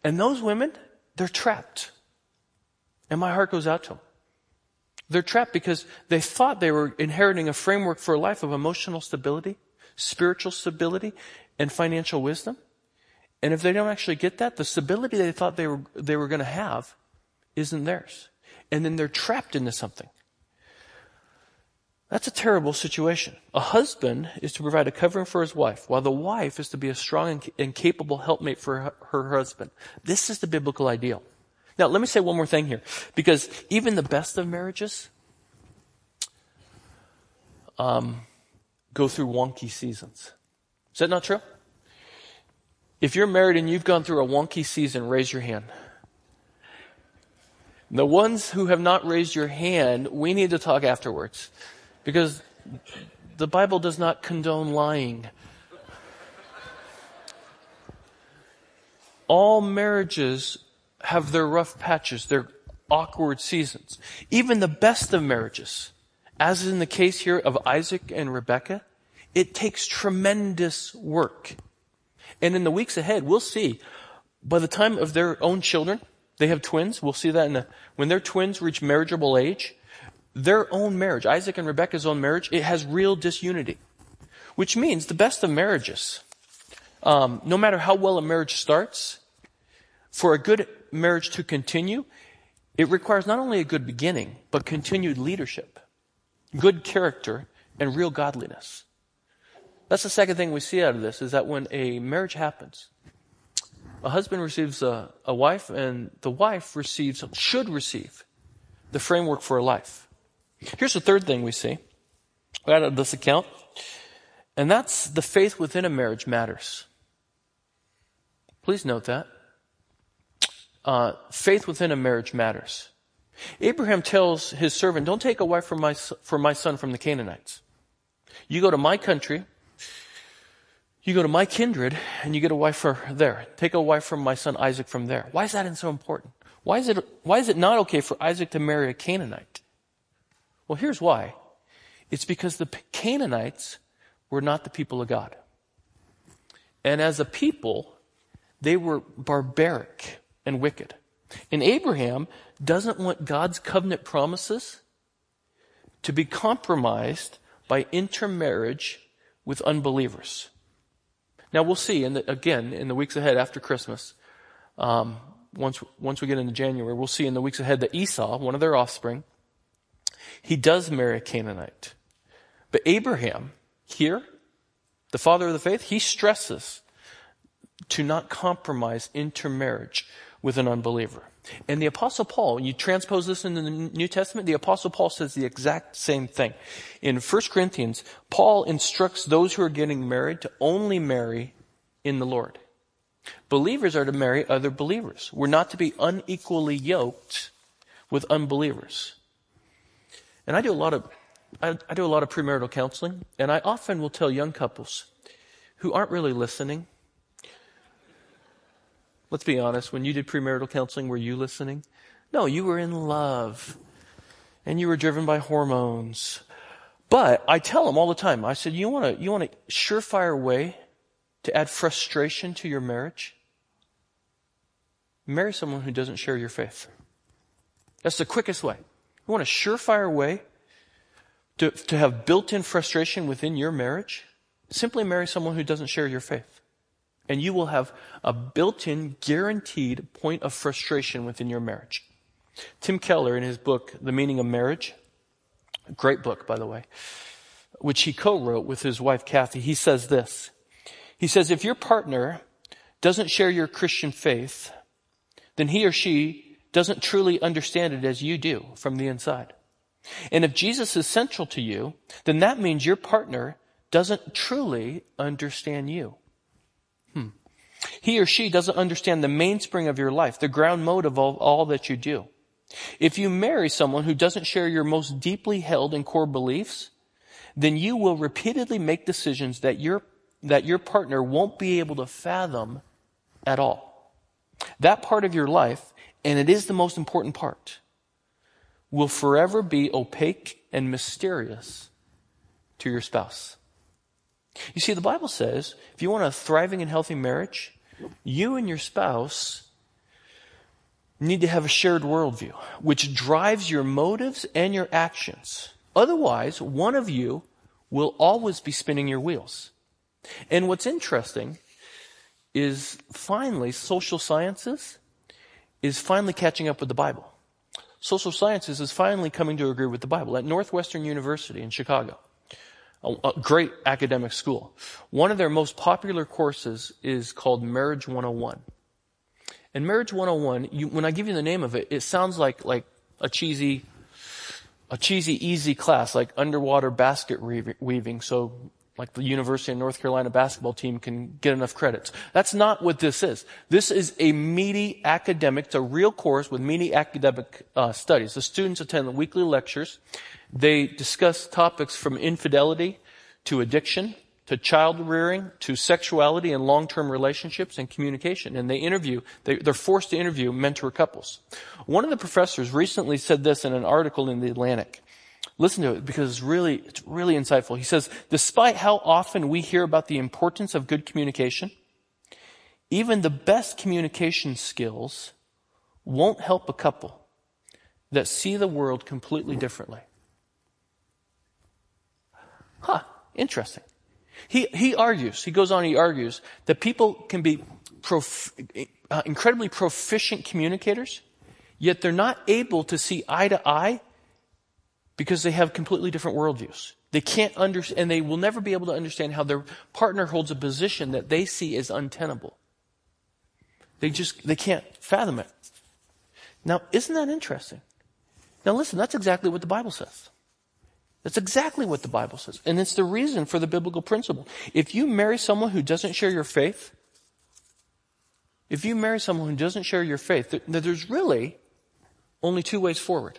And those women, they're trapped. And my heart goes out to them. They're trapped because they thought they were inheriting a framework for a life of emotional stability, spiritual stability, and financial wisdom. And if they don't actually get that, the stability they thought they were they were going to have isn't theirs. And then they're trapped into something. That's a terrible situation. A husband is to provide a covering for his wife, while the wife is to be a strong and capable helpmate for her husband. This is the biblical ideal. Now, let me say one more thing here, because even the best of marriages um, go through wonky seasons. Is that not true? If you're married and you've gone through a wonky season, raise your hand. The ones who have not raised your hand, we need to talk afterwards, because the Bible does not condone lying. All marriages have their rough patches, their awkward seasons. Even the best of marriages, as in the case here of Isaac and Rebekah, it takes tremendous work. And in the weeks ahead, we'll see, by the time of their own children, they have twins, we'll see that in a, when their twins reach marriageable age, their own marriage, Isaac and Rebekah's own marriage, it has real disunity. which means the best of marriages. Um, no matter how well a marriage starts, for a good marriage to continue, it requires not only a good beginning, but continued leadership, good character, and real godliness. That's the second thing we see out of this, is that when a marriage happens, a husband receives a, a wife, and the wife receives, should receive, the framework for a life. Here's the third thing we see out of this account, and that's the faith within a marriage matters. Please note that. Uh, faith within a marriage matters. Abraham tells his servant, don't take a wife for my, for my son from the Canaanites. You go to my country, you go to my kindred, and you get a wife for there. Take a wife from my son Isaac from there. Why is that so important? Why is it, why is it not okay for Isaac to marry a Canaanite? Well, here's why. It's because the Canaanites were not the people of God. And as a people, they were barbaric and wicked. And Abraham doesn't want God's covenant promises to be compromised by intermarriage with unbelievers. Now we'll see, in the, again, in the weeks ahead after Christmas, um, once once we get into January, we'll see in the weeks ahead that Esau, one of their offspring, he does marry a Canaanite. But Abraham, here, the father of the faith, he stresses to not compromise intermarriage with an unbeliever. And the Apostle Paul, you transpose this into the New Testament, the Apostle Paul says the exact same thing. In First Corinthians, Paul instructs those who are getting married to only marry in the Lord. Believers are to marry other believers. We're not to be unequally yoked with unbelievers. And I do a lot of I, I do a lot of premarital counseling, and I often will tell young couples who aren't really listening, let's be honest, when you did premarital counseling, were you listening? No, you were in love, and you were driven by hormones. But I tell them all the time, I said, you want a, you want a surefire way to add frustration to your marriage? Marry someone who doesn't share your faith. That's the quickest way. You want a surefire way to, to have built-in frustration within your marriage? Simply marry someone who doesn't share your faith. And you will have a built-in, guaranteed point of frustration within your marriage. Tim Keller, in his book, The Meaning of Marriage, a great book, by the way, which he co-wrote with his wife, Kathy, he says this. He says, if your partner doesn't share your Christian faith, then he or she doesn't truly understand it as you do from the inside. And if Jesus is central to you, then that means your partner doesn't truly understand you. Hmm. He or she doesn't understand the mainspring of your life, the ground mode of all, all that you do. If you marry someone who doesn't share your most deeply held and core beliefs, then you will repeatedly make decisions that your, that your partner won't be able to fathom at all. That part of your life, and it is the most important part, will forever be opaque and mysterious to your spouse. You see, the Bible says, if you want a thriving and healthy marriage, you and your spouse need to have a shared worldview, which drives your motives and your actions. Otherwise, one of you will always be spinning your wheels. And what's interesting is, finally, social sciences is finally catching up with the Bible. Social sciences is finally coming to agree with the Bible. At Northwestern University in Chicago, a great academic school, one of their most popular courses is called Marriage one oh one. And Marriage one oh one, you, when I give you the name of it, it sounds like like a cheesy, a cheesy, easy class, like underwater basket weaving, so like the University of North Carolina basketball team can get enough credits. That's not what this is. This is a meaty academic, it's a real course with meaty academic uh, studies. The students attend the weekly lectures. They discuss topics from infidelity to addiction to child rearing to sexuality and long-term relationships and communication. And they interview, they, they're forced to interview mentor couples. One of the professors recently said this in an article in The Atlantic. Listen to it because it's really, it's really insightful. He says, despite how often we hear about the importance of good communication, even the best communication skills won't help a couple that see the world completely differently. Huh, interesting. He, he argues, he goes on, he argues that people can be prof, uh, incredibly proficient communicators, yet they're not able to see eye to eye because they have completely different worldviews. They can't understand, and they will never be able to understand how their partner holds a position that they see as untenable. They just, they can't fathom it. Now, isn't that interesting? Now listen, that's exactly what the Bible says. That's exactly what the Bible says. And it's the reason for the biblical principle. If you marry someone who doesn't share your faith, if you marry someone who doesn't share your faith, there's really only two ways forward.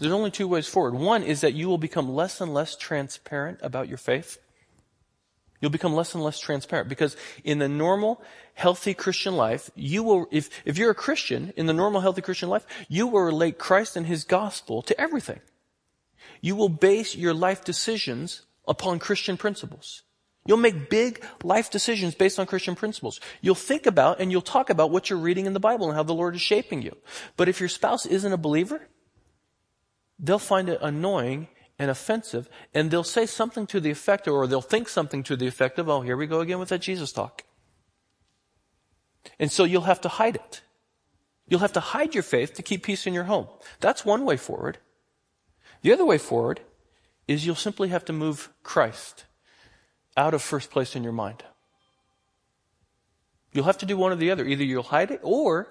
There's only two ways forward. One is that you will become less and less transparent about your faith. You'll become less and less transparent because in the normal, healthy Christian life, you will, if, if you're a Christian, in the normal, healthy Christian life, you will relate Christ and his gospel to everything. You will base your life decisions upon Christian principles. You'll make big life decisions based on Christian principles. You'll think about and you'll talk about what you're reading in the Bible and how the Lord is shaping you. But if your spouse isn't a believer, they'll find it annoying and offensive, and they'll say something to the effect, or they'll think something to the effect of, oh, here we go again with that Jesus talk. And so you'll have to hide it. You'll have to hide your faith to keep peace in your home. That's one way forward. The other way forward is you'll simply have to move Christ out of first place in your mind. You'll have to do one or the other. Either you'll hide it, or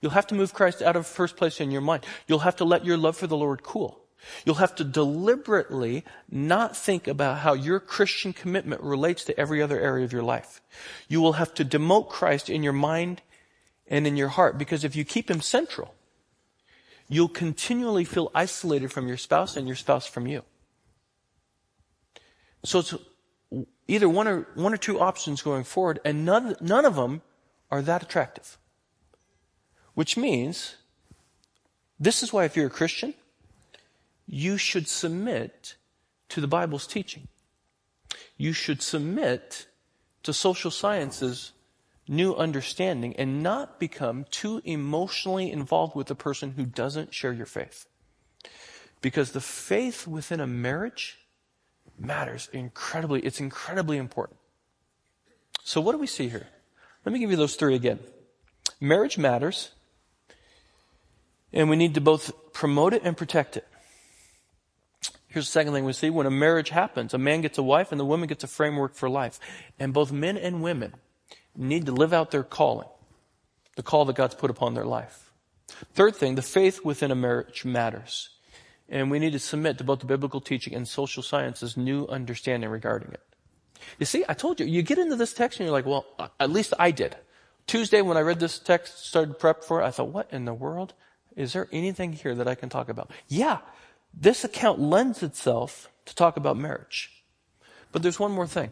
you'll have to move Christ out of first place in your mind. You'll have to let your love for the Lord cool. You'll have to deliberately not think about how your Christian commitment relates to every other area of your life. You will have to demote Christ in your mind and in your heart, because if you keep him central, you'll continually feel isolated from your spouse and your spouse from you. So it's either one or one or two options going forward, and none, none of them are that attractive. Which means, this is why if you're a Christian, you should submit to the Bible's teaching. You should submit to social sciences' new understanding and not become too emotionally involved with a person who doesn't share your faith. Because the faith within a marriage matters incredibly. It's incredibly important. So what do we see here? Let me give you those three again. Marriage matters, and we need to both promote it and protect it. Here's the second thing we see. When a marriage happens, a man gets a wife and the woman gets a framework for life. And both men and women need to live out their calling, the call that God's put upon their life. Third thing, the faith within a marriage matters. And we need to submit to both the biblical teaching and social sciences' new understanding regarding it. You see, I told you, you get into this text and you're like, well, at least I did. Tuesday when I read this text, started prep for it, I thought, what in the world? Is there anything here that I can talk about? Yeah. This account lends itself to talk about marriage. But there's one more thing.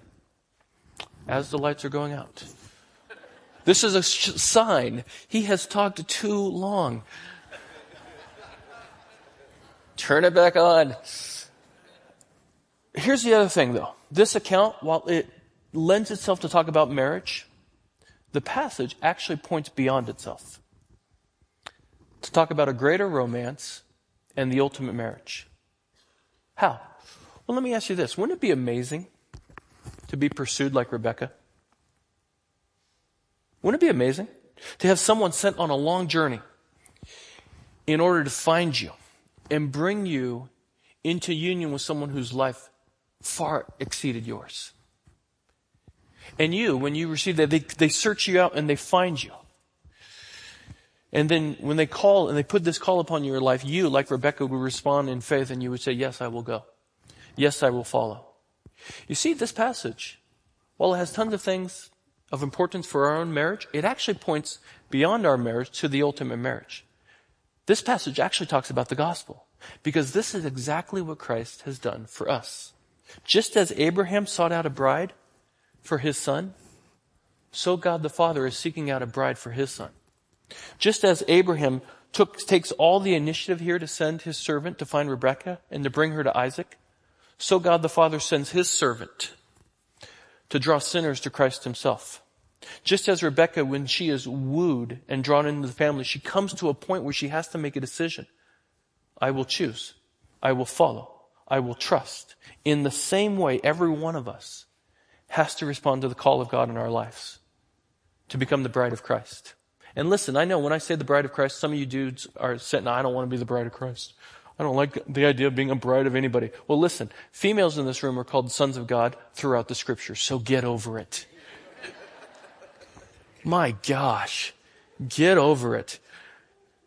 As the lights are going out. This is a sh- sign. He has talked too long. Turn it back on. Here's the other thing, though. This account, while it lends itself to talk about marriage, the passage actually points beyond itself to talk about a greater romance and the ultimate marriage. How? Well, let me ask you this. Wouldn't it be amazing to be pursued like Rebekah? Wouldn't it be amazing to have someone sent on a long journey in order to find you and bring you into union with someone whose life far exceeded yours? And you, when you receive that, they, they search you out and they find you. And then when they call and they put this call upon your life, you, like Rebekah, would respond in faith and you would say, yes, I will go. Yes, I will follow. You see, this passage, while it has tons of things of importance for our own marriage, it actually points beyond our marriage to the ultimate marriage. This passage actually talks about the gospel, because this is exactly what Christ has done for us. Just as Abraham sought out a bride for his son, so God the Father is seeking out a bride for his son. Just as Abraham took, takes all the initiative here to send his servant to find Rebekah and to bring her to Isaac, so God the Father sends his servant to draw sinners to Christ himself. Just as Rebekah, when she is wooed and drawn into the family, she comes to a point where she has to make a decision. I will choose. I will follow. I will trust. In the same way, every one of us has to respond to the call of God in our lives to become the bride of Christ. And listen, I know when I say the bride of Christ, some of you dudes are saying, no, I don't want to be the bride of Christ. I don't like the idea of being a bride of anybody. Well, listen, females in this room are called sons of God throughout the scriptures, so get over it. My gosh, get over it.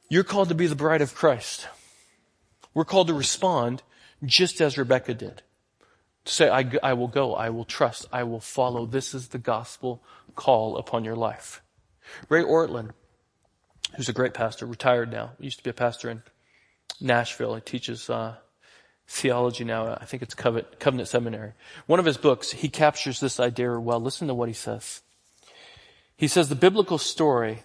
You're called to be the bride of Christ. We're called to respond just as Rebekah did. To say, I, I will go, I will trust, I will follow. This is the gospel call upon your life. Ray Ortland, who's a great pastor, retired now. He used to be a pastor in Nashville. He teaches uh, theology now. I think it's Covenant, Covenant Seminary. One of his books, he captures this idea well. Listen to what he says. He says, the biblical story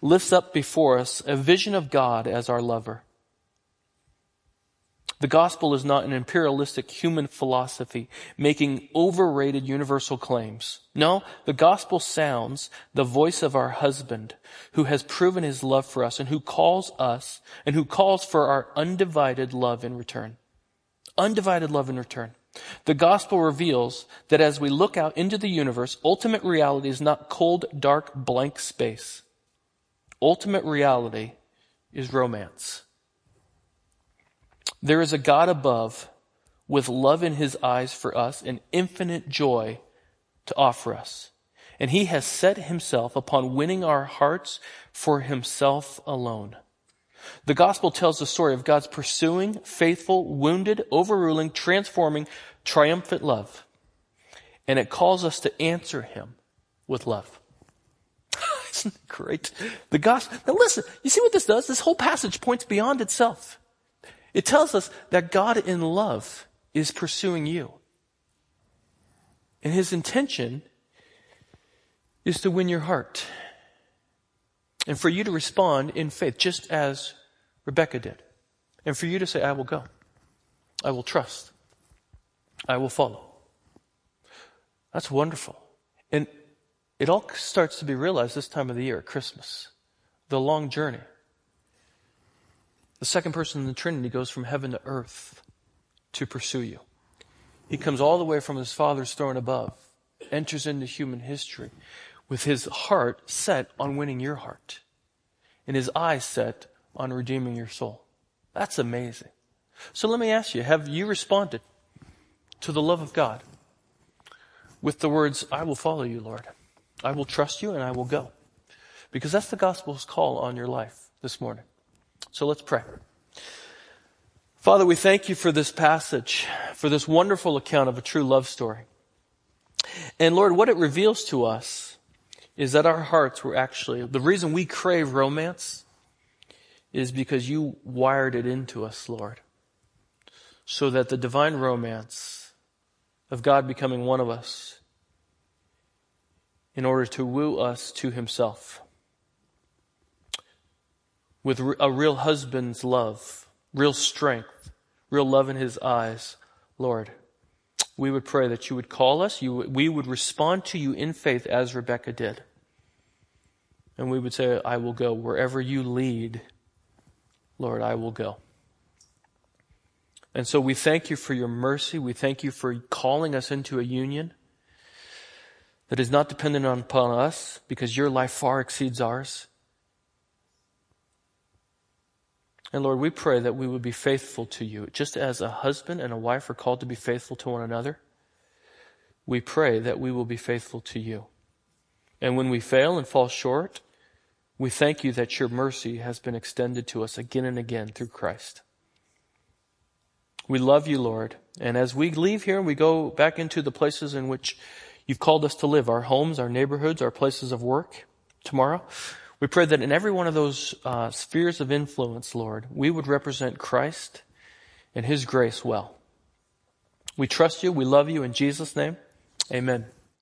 lifts up before us a vision of God as our lover. The gospel is not an imperialistic human philosophy making overrated universal claims. No, the gospel sounds the voice of our husband who has proven his love for us and who calls us and who calls for our undivided love in return. Undivided love in return. The gospel reveals that as we look out into the universe, ultimate reality is not cold, dark, blank space. Ultimate reality is romance. There is a God above with love in his eyes for us and infinite joy to offer us. And he has set himself upon winning our hearts for himself alone. The gospel tells the story of God's pursuing, faithful, wounded, overruling, transforming, triumphant love. And it calls us to answer him with love. Isn't it great? The gospel. Now listen, you see what this does? This whole passage points beyond itself. It tells us that God in love is pursuing you. And his intention is to win your heart. And for you to respond in faith, just as Rebekah did. And for you to say, I will go. I will trust. I will follow. That's wonderful. And it all starts to be realized this time of the year, at Christmas. The long journey. The second person in the Trinity goes from heaven to earth to pursue you. He comes all the way from his Father's throne above, enters into human history with his heart set on winning your heart and his eyes set on redeeming your soul. That's amazing. So let me ask you, have you responded to the love of God with the words, I will follow you, Lord. I will trust you and I will go. Because that's the gospel's call on your life this morning. So let's pray. Father, we thank you for this passage, for this wonderful account of a true love story. And Lord, what it reveals to us is that our hearts were actually, the reason we crave romance is because you wired it into us, Lord, so that the divine romance of God becoming one of us in order to woo us to himself. With a real husband's love, real strength, real love in his eyes, Lord, we would pray that you would call us, you, we would respond to you in faith as Rebekah did. And we would say, I will go wherever you lead, Lord, I will go. And so we thank you for your mercy. We thank you for calling us into a union that is not dependent upon us because your life far exceeds ours. And Lord, we pray that we would be faithful to you. Just as a husband and a wife are called to be faithful to one another, we pray that we will be faithful to you. And when we fail and fall short, we thank you that your mercy has been extended to us again and again through Christ. We love you, Lord. And as we leave here and we go back into the places in which you've called us to live, our homes, our neighborhoods, our places of work tomorrow, we pray that in every one of those uh, spheres of influence, Lord, we would represent Christ and his grace well. We trust you. We love you. In Jesus' name, amen.